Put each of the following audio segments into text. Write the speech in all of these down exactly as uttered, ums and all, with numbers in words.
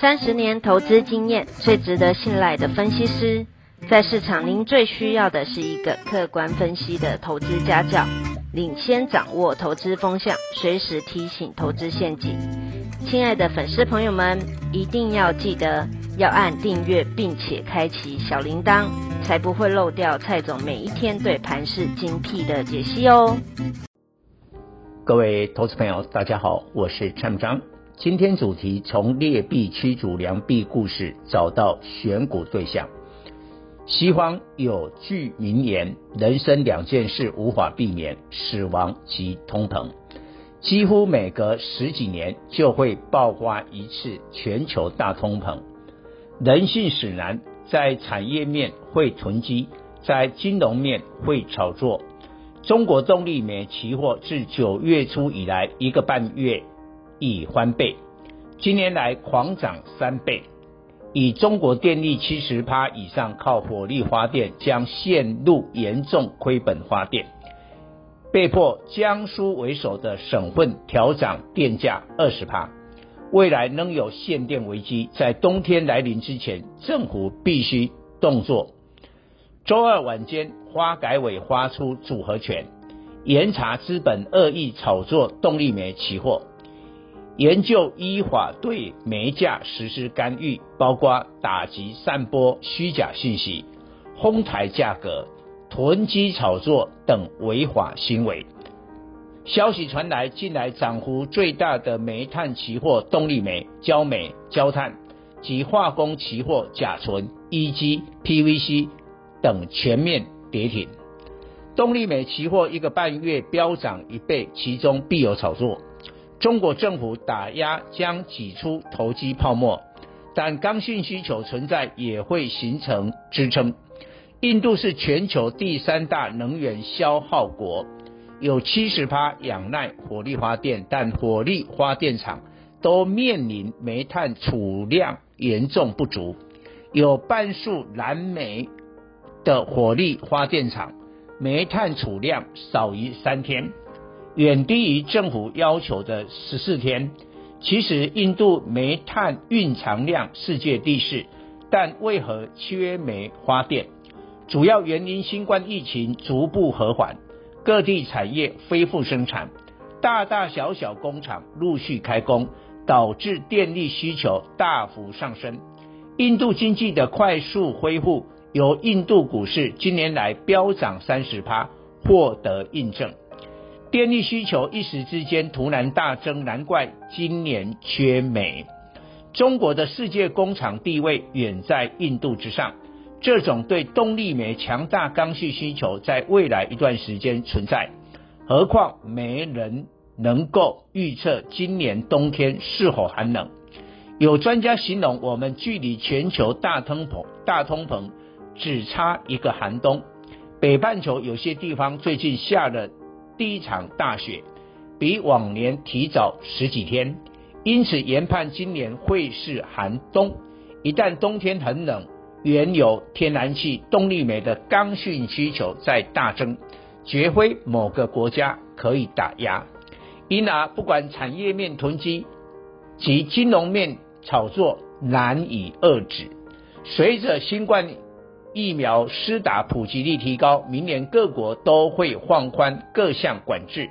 三十年投资经验，最值得信赖的分析师，在市场您最需要的是一个客观分析的投资家教，领先掌握投资风向，随时提醒投资陷阱。亲爱的粉丝朋友们，一定要记得要按订阅，并且开启小铃铛，才不会漏掉蔡总每一天对盘势精辟的解析哦。各位投资朋友，大家好，我是蔡章。今天主题从劣币驱逐良币故事找到选股对象。西方有句名言，人生两件事无法避免，死亡及通膨。几乎每隔十几年就会爆发一次全球大通膨。人性使然，在产业面会囤积，在金融面会炒作。中国动力煤期货自九月初以来一个半月已翻倍，今年来狂涨三倍。以中国电力 百分之七十 以上靠火力发电将陷入严重亏本发电，被迫江苏为首的省份调涨电价 百分之二十， 未来仍有限电危机，在冬天来临之前政府必须动作。周二晚间，发改委发出组合拳，严查资本恶意炒作动力煤期货，研究依法对煤价实施干预，包括打击散播虚假信息、哄抬价格、囤积炒作等违法行为。消息传来，近来涨幅最大的煤炭期货动力煤、焦煤、焦炭及化工期货甲醇、E G、P V C 等全面跌停。动力煤期货一个半月飙涨一倍，其中必有炒作。中国政府打压将挤出投机泡沫，但刚性需求存在也会形成支撑。印度是全球第三大能源消耗国，有 百分之七十 仰赖火力发电，但火力发电厂都面临煤炭储量严重不足，有半数燃煤的火力发电厂煤炭储量少于三天，远低于政府要求的十四天。其实印度煤炭蕴藏量世界第四，但为何缺煤发电？主要原因新冠疫情逐步和缓，各地产业恢复生产，大大小小工厂陆续开工，导致电力需求大幅上升。印度经济的快速恢复，由印度股市今年来飙涨 百分之三十 获得印证。电力需求一时之间突然大增，难怪今年缺煤。中国的世界工厂地位远在印度之上，这种对动力煤强大刚性需求在未来一段时间存在，何况没人能够预测今年冬天是否寒冷。有专家形容，我们距离全球大通膨大通膨只差一个寒冬。北半球有些地方最近下了第一场大雪，比往年提早十几天，因此研判今年会是寒冬。一旦冬天很冷，原油、天然气、动力煤的刚性需求在大增，绝非某个国家可以打压。因而不管产业面囤积及金融面炒作难以遏止。随着新冠疫苗施打普及率提高，明年各国都会放宽各项管制，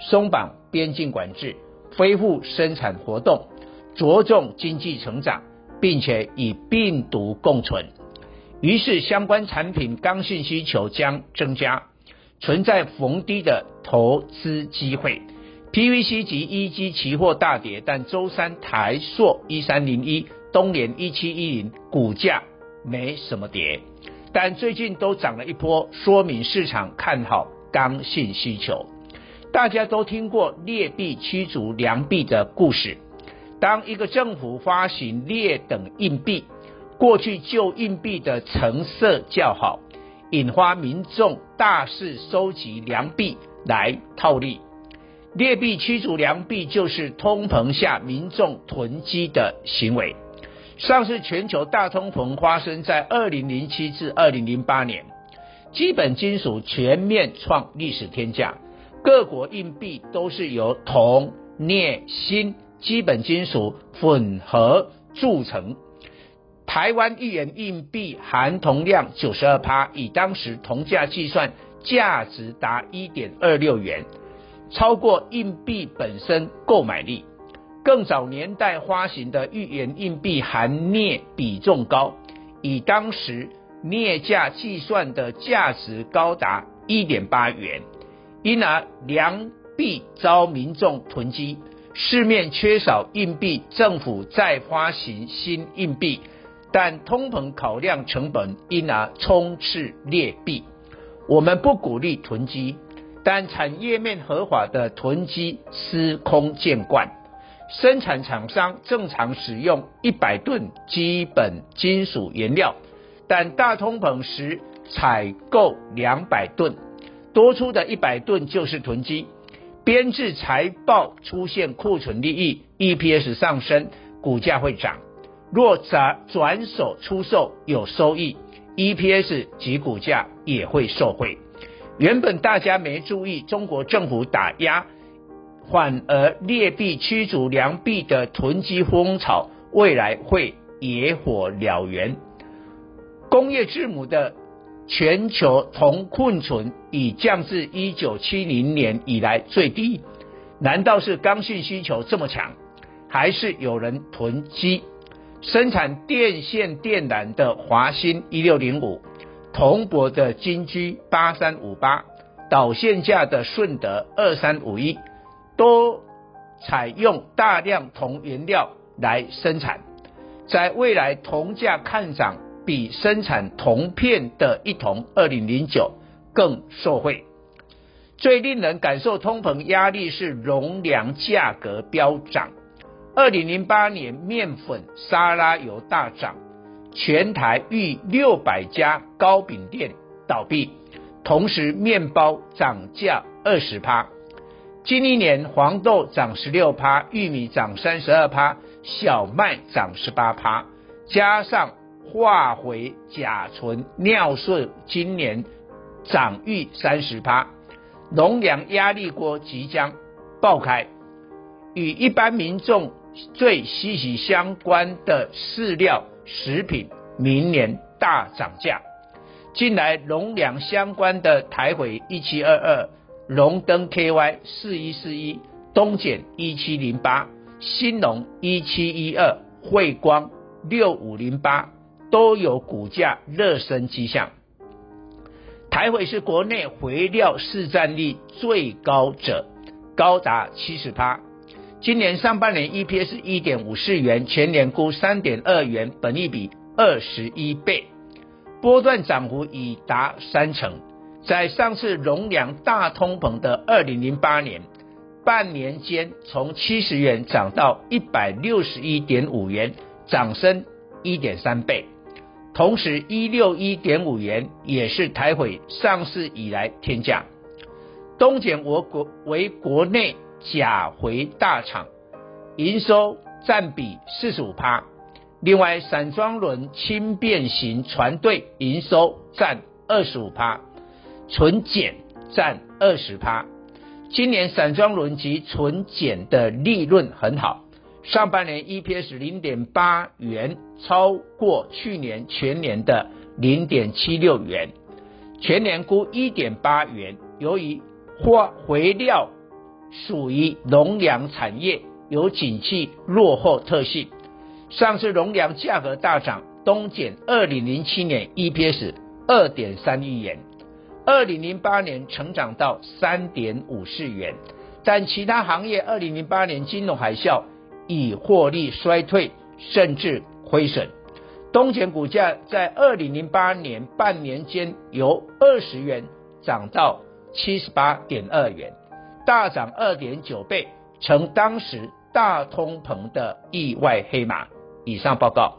松绑边境管制，恢复生产活动，着重经济成长，并且与病毒共存。于是相关产品刚性需求将增加，存在逢低的投资机会。 P V C 及 E G 期货大跌，但周三台塑一三零一、东联一七一零股价没什么跌，但最近都涨了一波，说明市场看好刚性需求。大家都听过劣币驱逐良币的故事。当一个政府发行劣等硬币，过去旧硬币的成色较好，引发民众大肆收集良币来套利。劣币驱逐良币就是通膨下民众囤积的行为。上次全球大通膨发生在二零零七至二零零八年，基本金属全面创历史天价，各国硬币都是由铜、镍、锌、基本金属混合铸成。台湾一元硬币含铜量 百分之九十二， 以当时铜价计算，价值达 一点二六元，超过硬币本身购买力。更早年代发行的一元硬币含镍比重高，以当时镍价计算的价值高达 一点八元，因而良币遭民众囤积，市面缺少硬币，政府再发行新硬币，但通膨考量成本，因而充斥劣币。我们不鼓励囤积，但产业面合法的囤积司空见惯。生产厂商正常使用一百吨基本金属原料，但大通膨时采购两百吨，多出的一百吨就是囤积。编制财报出现库存利益， E P S 上升，股价会涨。若转手出售有收益， E P S 及股价也会受惠。原本大家没注意，中国政府打压，反而劣币驱逐良币的囤积风潮，未来会野火燎原。工业之母的全球铜库存已降至一九七零年以来最低，难道是刚性需求这么强，还是有人囤积？生产电线电缆的华新一六零五，铜箔的金居八三五八，导线架的顺德二三五一，都采用大量铜原料来生产。在未来铜价看涨，比生产铜片的一铜二零零九更受惠。最令人感受通膨压力是农粮价格飙涨。二零零八年面粉、沙拉油大涨，全台逾六百家糕饼店倒闭，同时面包涨价 百分之二十。 近一年黄豆涨 百分之十六， 玉米涨 百分之三十二， 小麦涨 百分之十八， 加上化肥、甲醇、尿素今年涨逾 百分之三十， 农粮压力锅即将爆开。与一般民众最息息相关的饲料、食品明年大涨价。近来农粮相关的台肥一七二二、荣登 K Y 四一四一、东碱一七零八、新农一七一二、汇光六五零八，都有股价热身迹象。台肥是国内肥料市占率最高者，高达 百分之七十。 今年上半年 E P S 一点五四元，全年估 三点二元，本益比二十一倍，波段涨幅已达三成。在上次农粮大通膨的二零零八年，半年间从七十元涨到 一百六十一点五元，涨升 一点三倍。同时 一百六十一点五元也是台肥上市以来天价。东碱为国内钾肥大厂，营收占比 百分之四十五。 另外散装轮轻便型船队营收占 百分之二十五， 纯碱占 百分之二十。 今年散装轮及纯碱的利润很好，上半年 E P S 零点八元，超过去年全年的 零点七六元，全年估 一点八元。由于化肥料属于农粮产业，有景气落后特性，上次农粮价格大涨，东碱二零零七年 E P S 二点三一元，二零零八年成长到 三点五四元，但其他行业二零零八年金融海啸以获利衰退甚至亏损。东碱股价在二零零八年半年间由二十元涨到 七十八点二元，大涨 二点九倍，成当时大通膨的意外黑马。以上报告。